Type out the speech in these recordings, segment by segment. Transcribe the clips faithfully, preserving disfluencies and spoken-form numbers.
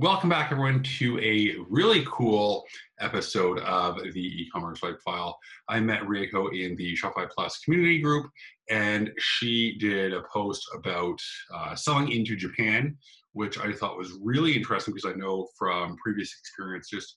Welcome back, everyone, to a really cool episode of the e-commerce wipe file. I met Rieko in the Shopify Plus community group, and she did a post about uh, selling into Japan, which I thought was really interesting because I know from previous experience just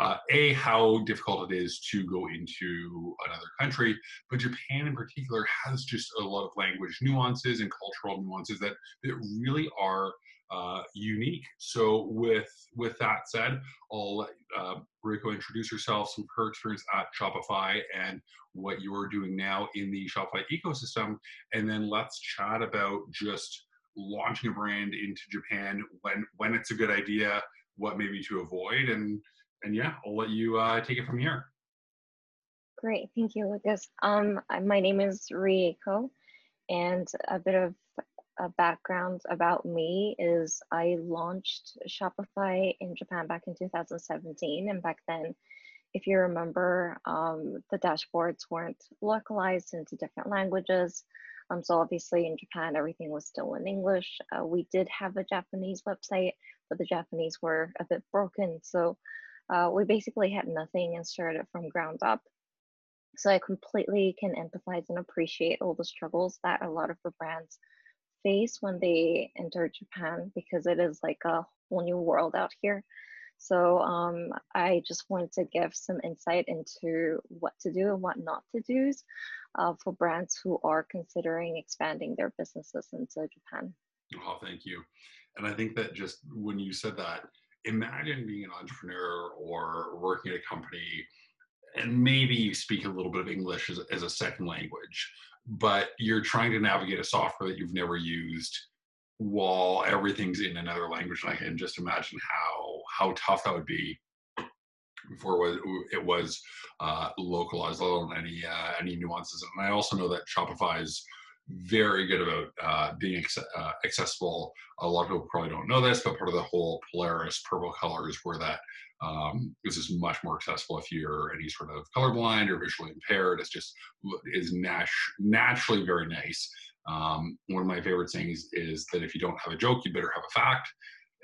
uh, a how difficult it is to go into another country, but Japan in particular has just a lot of language nuances and cultural nuances that that really are Uh, unique. So with with that said, I'll let uh, Rieko introduce herself, some of her experience at Shopify and what you're doing now in the Shopify ecosystem, and then let's chat about just launching a brand into Japan, when when it's a good idea, what maybe to avoid, and and yeah, I'll let you uh, take it from here. Great, thank you, Lucas. Um, my name is Rieko, and a bit of a background about me is I launched Shopify in Japan back in two thousand seventeen, and back then, if you remember, um, the dashboards weren't localized into different languages, um, so obviously in Japan everything was still in English. Uh, we did have a Japanese website, but the Japanese were a bit broken, so uh, we basically had nothing and started from ground up. So I completely can empathize and appreciate all the struggles that a lot of the brands face when they enter Japan, because it is like a whole new world out here. So um, I just wanted to give some insight into what to do and what not to do uh, for brands who are considering expanding their businesses into Japan. Oh, thank you. And I think that just when you said that, imagine being an entrepreneur or working at a company and maybe you speak a little bit of English as, as a second language, but you're trying to navigate a software that you've never used while everything's in another language. And I can just imagine how how tough that would be before it was uh, localized, let alone any, uh, any nuances. And I also know that Shopify is very good about uh, being ex uh, accessible. A lot of people probably don't know this, but part of the whole Polaris purple colors were that um, this is much more accessible if you're any sort of colorblind or visually impaired. It's just is nat naturally very nice. Um, one of my favorite things is that if you don't have a joke, you better have a fact.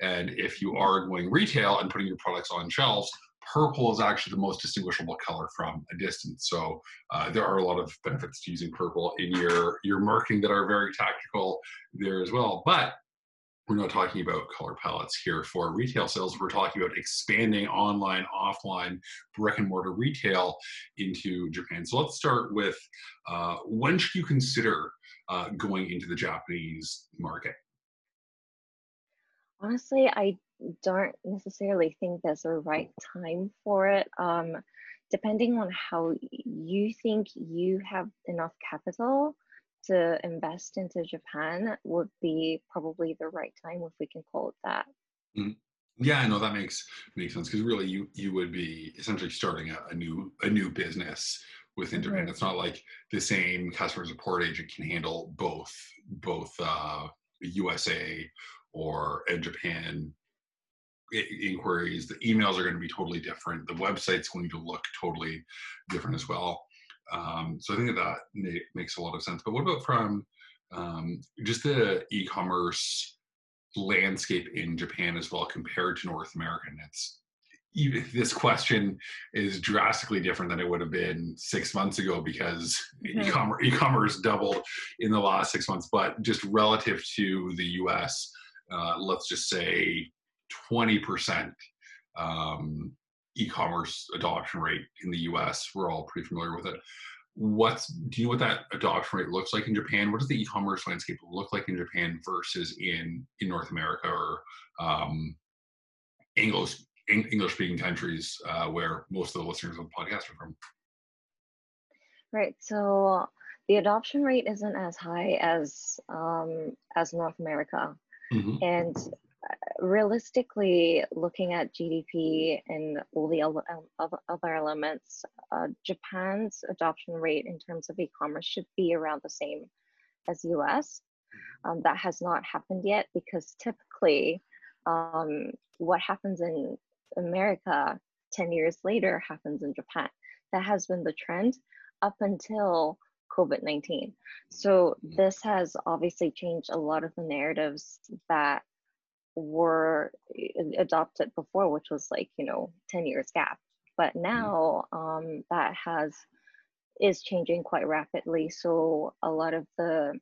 And if you are going retail and putting your products on shelves, purple is actually the most distinguishable color from a distance. So uh, there are a lot of benefits to using purple in your, your marketing that are very tactical there as well. But we're not talking about color palettes here for retail sales. We're talking about expanding online, offline, brick and mortar retail into Japan. So let's start with uh, when should you consider uh, going into the Japanese market? Honestly, I don't necessarily think there's a right time for it. Um, depending on how you think you have enough capital to invest into Japan would be probably the right time, if we can call it that. Mm. Yeah, I know that makes makes sense, because really you you would be essentially starting a, a new a new business within Japan. Mm-hmm. It's not like the same customer support agent can handle both both uh, U S A or in Japan inquiries. The emails are going to be totally different. The website's going to look totally different as well. Um, so I think that, that makes a lot of sense. But what about from um, just the e-commerce landscape in Japan as well compared to North America? And it's, even this question is drastically different than it would have been six months ago, because mm-hmm. e-commerce doubled in the last six months. But just relative to the U S, Uh, let's just say twenty percent um, e-commerce adoption rate in the U S. We're all pretty familiar with it. What's, do you know what that adoption rate looks like in Japan? What does the e-commerce landscape look like in Japan versus in, in North America or um, English, English-speaking countries uh, where most of the listeners of the podcast are from? Right, so the adoption rate isn't as high as, um, as North America. Mm-hmm. And realistically, looking at G D P and all the other elements, uh, Japan's adoption rate in terms of e-commerce should be around the same as U S. Um, that has not happened yet, because typically um, what happens in America ten years later happens in Japan. That has been the trend up until COVID nineteen. So this has obviously changed a lot of the narratives that were adopted before, which was like, you know, ten years gap. But now um, that has is changing quite rapidly. So a lot of the,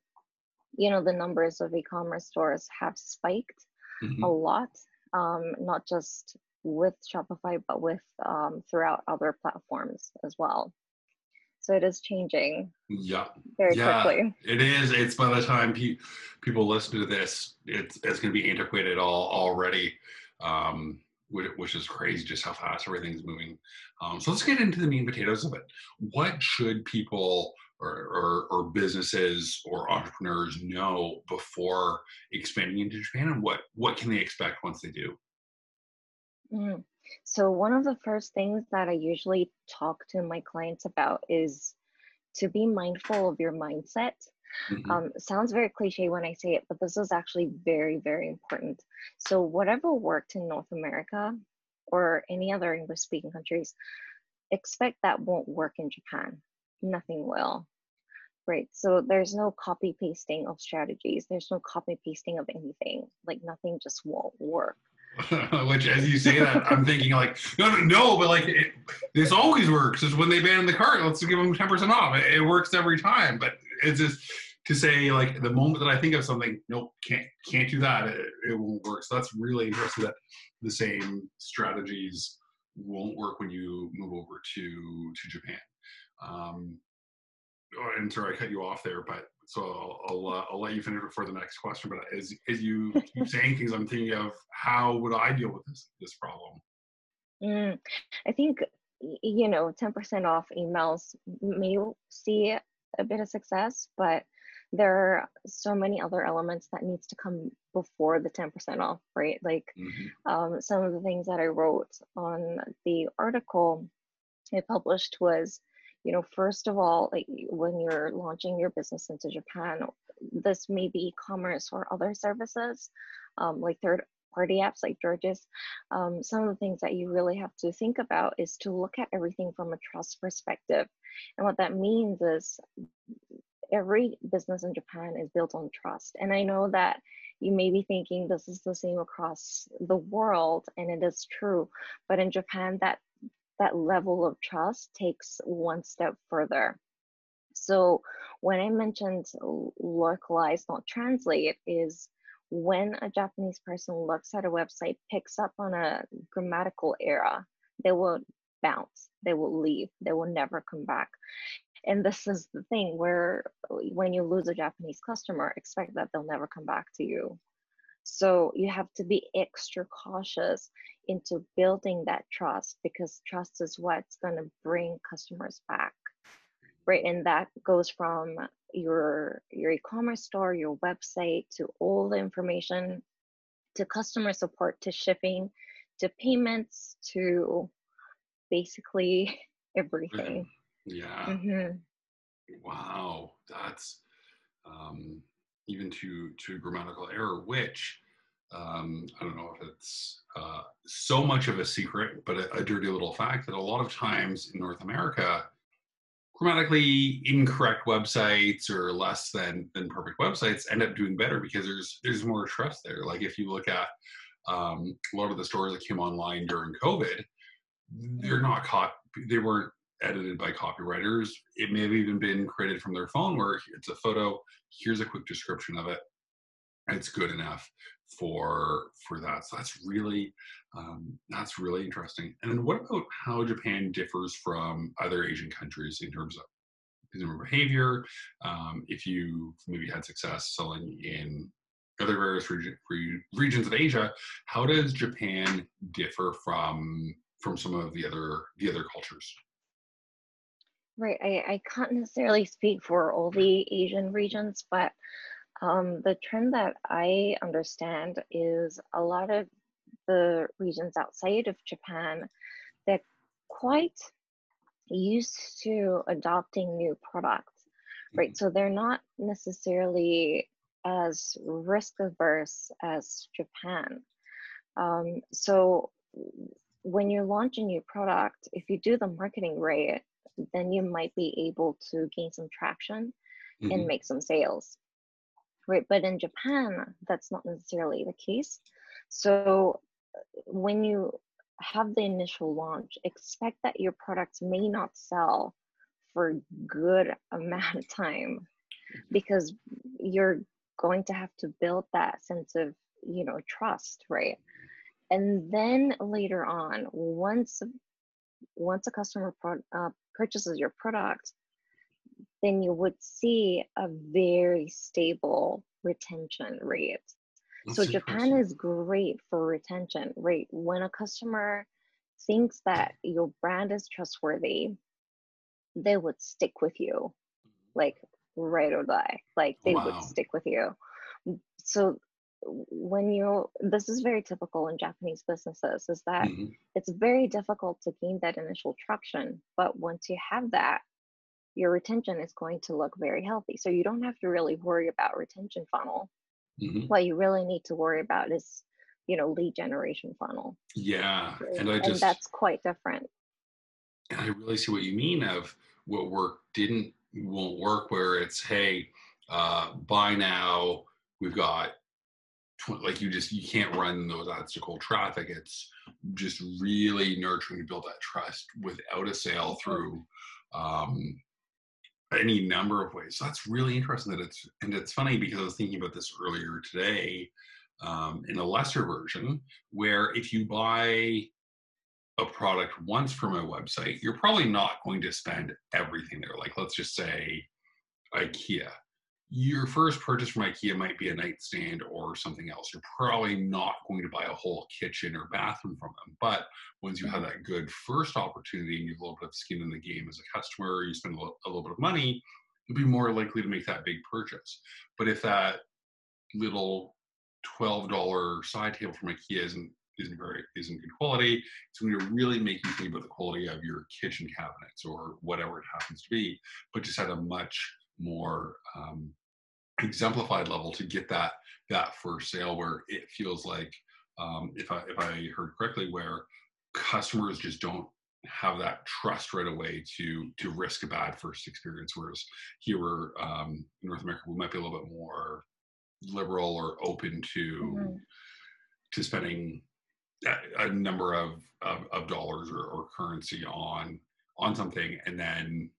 you know, the numbers of e-commerce stores have spiked mm-hmm. a lot, um, not just with Shopify, but with um, throughout other platforms as well. So it is changing. Yeah. Very yeah, quickly. It is. It's by the time pe- people listen to this, it's it's going to be antiquated all already, um, which, which is crazy just how fast everything's moving. Um, so let's get into the meat and potatoes of it. What should people or, or, or businesses or entrepreneurs know before expanding into Japan, and what, what can they expect once they do? Mm. So one of the first things that I usually talk to my clients about is to be mindful of your mindset. Mm-hmm. Um, sounds very cliche when I say it, but this is actually very, very important. So whatever worked in North America or any other English-speaking countries, expect that won't work in Japan. Nothing will. Right. So there's no copy pasting of strategies. There's no copy pasting of anything. Like nothing just won't work. Which, as you say that, I'm thinking like, no, no, no, but like, it, this always works. It's when they ban the cart, let's give them ten percent off. It, it works every time. But it's just to say, like, the moment that I think of something, nope, can't can't do that. It, it won't work. So that's really interesting that the same strategies won't work when you move over to to Japan. Um, I'm sorry, I cut you off there, but so I'll I'll, uh, I'll let you finish before the next question. But as as you keep saying things, I'm thinking of how would I deal with this this problem? Mm, I think you know, ten percent off emails may see a bit of success, but there are so many other elements that needs to come before the ten percent off, right? Like mm-hmm. um, some of the things that I wrote on the article I published was, you know, first of all, like when you're launching your business into Japan, this may be e-commerce or other services, um, like third-party apps like Gorgias. Um, some of the things that you really have to think about is to look at everything from a trust perspective. And what that means is every business in Japan is built on trust. And I know that you may be thinking this is the same across the world, and it is true. But in Japan, that that level of trust takes one step further. So when I mentioned localize, not translate, is when a Japanese person looks at a website, picks up on a grammatical error, they will bounce, they will leave, they will never come back. And this is the thing where when you lose a Japanese customer, expect that they'll never come back to you. So you have to be extra cautious into building that trust, because trust is what's going to bring customers back, right? And that goes from your your e-commerce store, your website, to all the information, to customer support, to shipping, to payments, to basically everything. Yeah. Mm-hmm. Wow, that's um even to, to grammatical error, which um, I don't know if it's uh, so much of a secret, but a, a dirty little fact that a lot of times in North America, grammatically incorrect websites or less than, than perfect websites end up doing better because there's there's more trust there. Like if you look at um, a lot of the stores that came online during COVID, they're not caught, they weren't edited by copywriters. It may have even been created from their phone where it's a photo, here's a quick description of it, it's good enough for for that. So that's really um that's really interesting. And then what about how Japan differs from other Asian countries in terms of consumer behavior? Um if you maybe had success selling in other various region, re, regions of Asia, how does Japan differ from from some of the other the other cultures? Right, I, I can't necessarily speak for all the Asian regions, but um, the trend that I understand is a lot of the regions outside of Japan, they're quite used to adopting new products, right? Mm-hmm. So they're not necessarily as risk averse as Japan. Um, so when you launch a new product, if you do the marketing right, then you might be able to gain some traction mm-hmm. and make some sales, right? But in Japan, that's not necessarily the case. So when you have the initial launch, expect that your products may not sell for a good amount of time, because you're going to have to build that sense of, you know, trust, right? And then later on, once once a customer pro uh, purchases your product, then you would see a very stable retention rate. That's so Japan is great for retention, right? When a customer thinks that your brand is trustworthy, they would stick with you, like right or die. Like they wow. would stick with you. So when you, this is very typical in Japanese businesses, is that mm-hmm. it's very difficult to gain that initial traction. But once you have that, your retention is going to look very healthy. So you don't have to really worry about retention funnel. Mm-hmm. What you really need to worry about is, you know, lead generation funnel. Yeah. Right? And I just, and that's quite different. And I really see what you mean of what work didn't, won't work, where it's, hey, uh, buy now, we've got, like you just, you can't run those ads to cold traffic. It's just really nurturing to build that trust without a sale through um, any number of ways. So that's really interesting that it's, and it's funny because I was thinking about this earlier today um, in a lesser version, where if you buy a product once from a website, you're probably not going to spend everything there. Like, let's just say IKEA. Your first purchase from IKEA might be a nightstand or something else. You're probably not going to buy a whole kitchen or bathroom from them. But once you have that good first opportunity and you have a little bit of skin in the game as a customer, you spend a little, a little bit of money, you'll be more likely to make that big purchase. But if that little twelve dollar side table from IKEA isn't isn't very isn't good quality, it's going to really make you think about the quality of your kitchen cabinets or whatever it happens to be, but just at a much more um, exemplified level to get that that first sale, where it feels like, um, if I if I heard correctly, where customers just don't have that trust right away to to risk a bad first experience. Whereas here, we're um, in North America, we might be a little bit more liberal or open to mm-hmm. to spending a number of of, of dollars or, or currency on on something, and then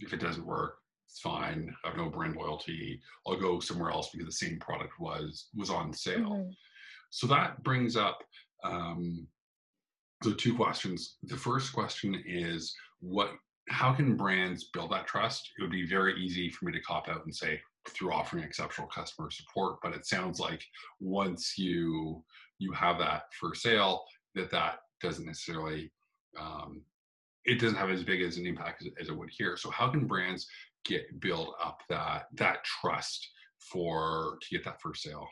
if it doesn't work, it's fine. I have no brand loyalty. I'll go somewhere else because the same product was was on sale. Mm-hmm. So that brings up um, so two questions. The first question is, what? How can brands build that trust? It would be very easy for me to cop out and say through offering exceptional customer support, but it sounds like once you you have that for sale, that that doesn't necessarily um, it doesn't have as big as an impact as, as it would here. So how can brands get build up that that trust for to get that first sale?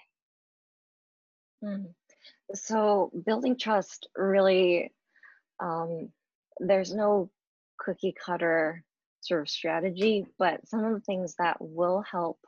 So building trust, really, um, there's no cookie cutter sort of strategy, but some of the things that will help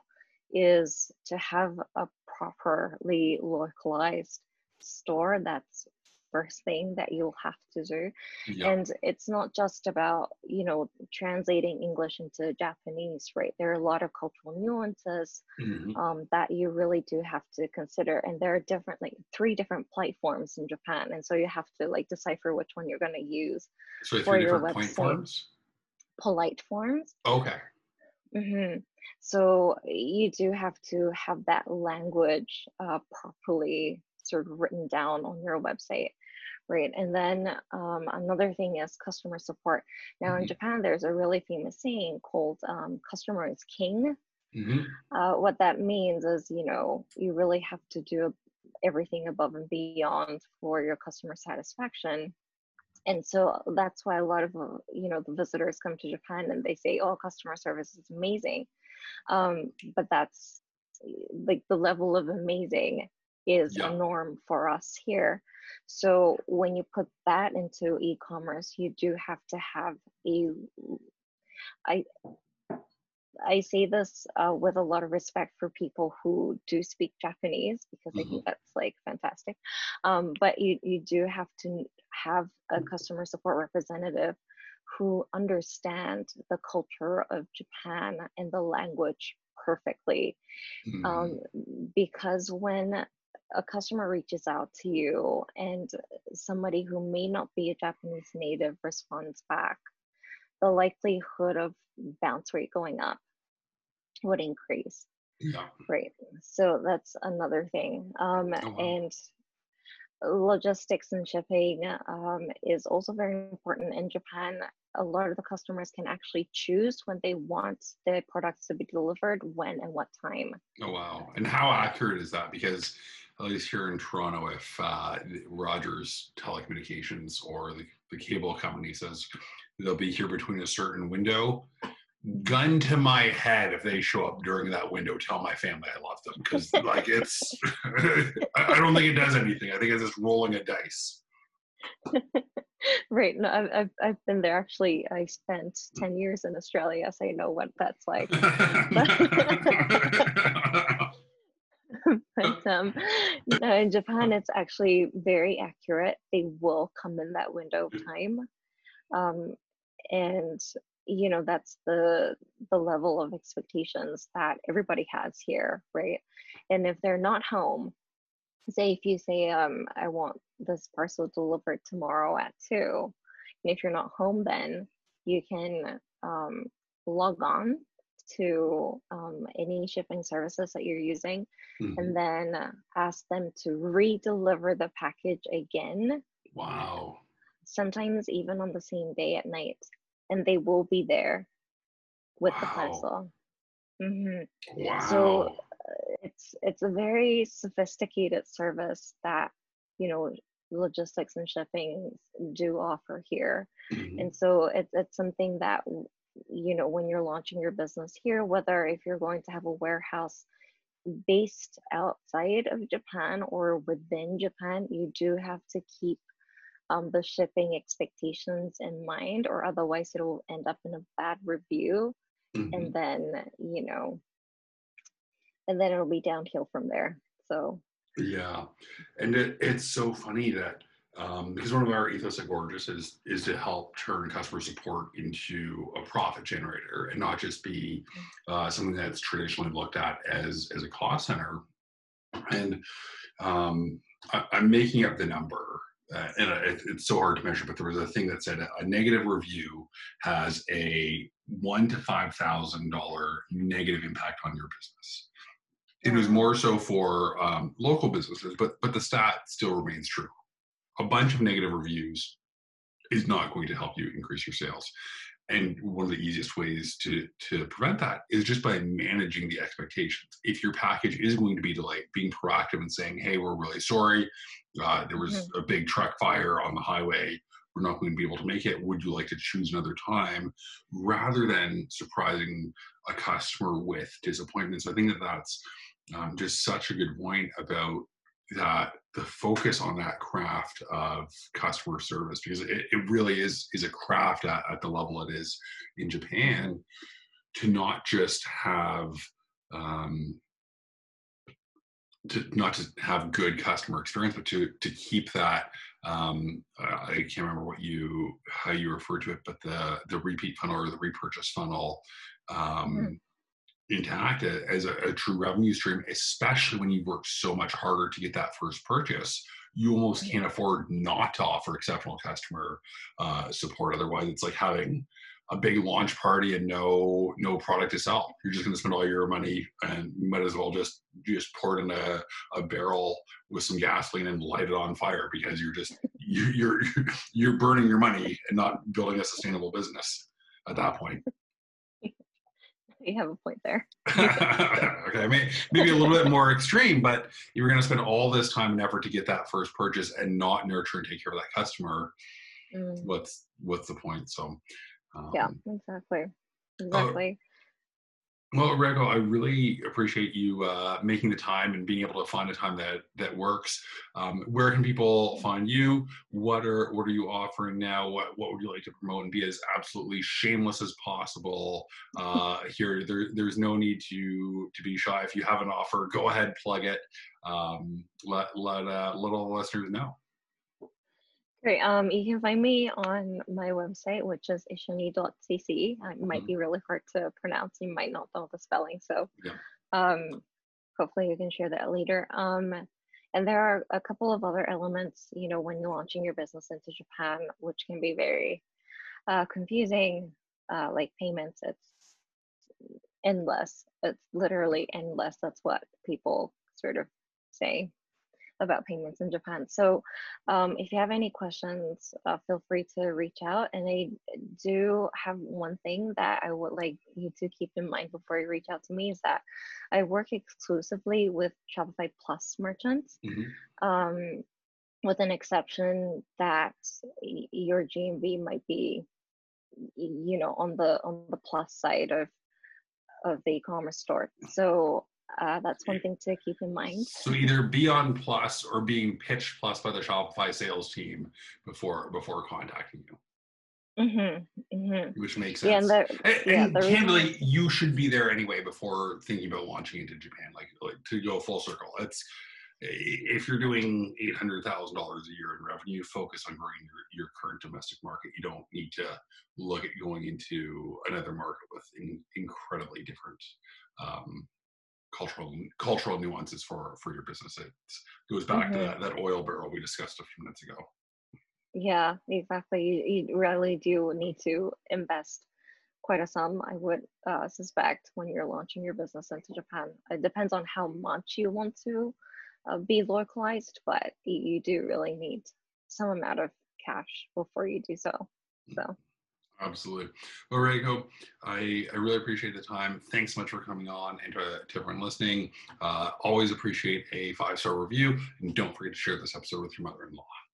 is to have a properly localized store. That's first thing that you'll have to do. Yeah. And it's not just about, you know, translating English into Japanese, right? There are a lot of cultural nuances mm-hmm. um, that you really do have to consider. And there are different, like three different platforms in Japan. And so you have to like decipher which one you're going to use so for your website. Platforms? Polite forms. Okay. Mm-hmm. So you do have to have that language uh, properly sort of written down on your website, right? And then um, another thing is customer support. Now mm-hmm. in Japan, there's a really famous saying called um, customer is king. Mm-hmm. Uh, what that means is, you know, you really have to do everything above and beyond for your customer satisfaction. And so that's why a lot of, you know, the visitors come to Japan and they say, oh, customer service is amazing. Um, but that's like the level of amazing is yeah. a norm for us here. So when you put that into e-commerce, you do have to have a, I, I say this uh, with a lot of respect for people who do speak Japanese, because mm-hmm. I think that's like fantastic. Um, but you, you do have to have a customer support representative who understand the culture of Japan and the language perfectly. Mm-hmm. Um, because when a customer reaches out to you and somebody who may not be a Japanese native responds back, the likelihood of bounce rate going up would increase. Yeah. Right. So that's another thing. Um, oh, wow. And logistics and shipping um, is also very important in Japan. A lot of the customers can actually choose when they want their products to be delivered, when and what time. Oh, wow. And how accurate is that? Because at least here in Toronto, if uh, Rogers Telecommunications or the, the cable company says they'll be here between a certain window, gun to my head, if they show up during that window, tell my family I love them. Because like it's, I don't think it does anything. I think it's just rolling a dice. Right. No, I've I've been there. Actually, I spent ten years in Australia, so I know what that's like. But um, no, in Japan, it's actually very accurate. They will come in that window of time, um, and you know that's the the level of expectations that everybody has here, right? And if they're not home. Say if you say, um, I want this parcel delivered tomorrow at two, and if you're not home then, you can um, log on to um, any shipping services that you're using, mm-hmm. and then ask them to redeliver the package again. Wow. Sometimes even on the same day at night, and they will be there with wow. the parcel. Mm-hmm. Wow. So, It's it's a very sophisticated service that, you know, logistics and shipping do offer here. Mm-hmm. And so it's it's something that, you know, when you're launching your business here, whether if you're going to have a warehouse based outside of Japan or within Japan, you do have to keep um, the shipping expectations in mind, or otherwise it will end up in a bad review. Mm-hmm. And then, you know, and then it'll be downhill from there. So yeah, and it, it's so funny that um, because one of our ethos at Gorgias is is to help turn customer support into a profit generator and not just be uh, something that's traditionally looked at as as a cost center. And um, I, I'm making up the number, uh, and it, it's so hard to measure. But there was a thing that said a negative review has a one to five thousand dollar negative impact on your business. It was more so for um, local businesses, but but the stat still remains true. A bunch of negative reviews is not going to help you increase your sales. And one of the easiest ways to, to prevent that is just by managing the expectations. If your package is going to be delayed, being proactive and saying, hey, we're really sorry. Uh, there was a big truck fire on the highway. We're not going to be able to make it. Would you like to choose another time? Rather than surprising a customer with disappointment. So I think that that's... Um, just such a good point about that, the focus on that craft of customer service, because it, it really is is a craft at, at the level it is in Japan, to not just have um, to not just have good customer experience, but to to keep that. Um, I can't remember what you how you refer to it, but the the repeat funnel or the repurchase funnel. Um, sure. Intact as a, a true revenue stream, especially when you work so much harder to get that first purchase. You almost can't afford not to offer exceptional customer uh, support. Otherwise, it's like having a big launch party and no no product to sell. You're just going to spend all your money, and you might as well just just pour it in a, a barrel with some gasoline and light it on fire, because you're just you, you're you're burning your money and not building a sustainable business at that point. You have a point there. Okay, maybe, maybe a little bit more extreme, but you were going to spend all this time and effort to get that first purchase and not nurture and take care of that customer. Mm. What's what's the point? So, um, yeah, exactly, exactly. Uh, well, Rieko, I really appreciate you uh, making the time and being able to find a time that that works. Um, where can people find you? What are what are you offering now? What what would you like to promote and be as absolutely shameless as possible uh, here? There, there's no need to to be shy. If you have an offer, go ahead, plug it. Um, let let uh, let all the listeners know. Great. Um, you can find me on my website, which is ishani dot c c. It might mm-hmm. be really hard to pronounce. You might not know the spelling, so yeah. um, hopefully you can share that later. Um, And there are a couple of other elements, you know, when you're launching your business into Japan, which can be very uh, confusing, uh, like payments. It's endless. It's literally endless. That's what people sort of say about payments in Japan. So um, if you have any questions, uh, feel free to reach out. And I do have one thing that I would like you to keep in mind before you reach out to me, is that I work exclusively with Shopify Plus merchants, mm-hmm. um, with an exception that your G M V might be, you know, on the on the plus side of of the e-commerce store. So Uh, that's one thing to keep in mind. So either be on Plus or being pitched Plus by the Shopify sales team before before contacting you. Mm-hmm, mm-hmm. Which makes sense. Yeah, and, the, and, yeah, and candidly, reason- you should be there anyway before thinking about launching into Japan. Like, like to go full circle. It's if you're doing eight hundred thousand dollars a year in revenue, focus on growing your, your current domestic market. You don't need to look at going into another market with in, incredibly different. Um, Cultural cultural nuances for for your business. It goes back mm-hmm. to that, that oil barrel we discussed a few minutes ago. Yeah, exactly. You, you really do need to invest quite a sum, I would uh, suspect, when you're launching your business into Japan. It depends on how much you want to uh, be localized, but you do really need some amount of cash before you do so. Mm-hmm. So. Absolutely. Well, Rieko, I, I really appreciate the time. Thanks so much for coming on, and to, to everyone listening. Uh, always appreciate a five-star review, and don't forget to share this episode with your mother-in-law.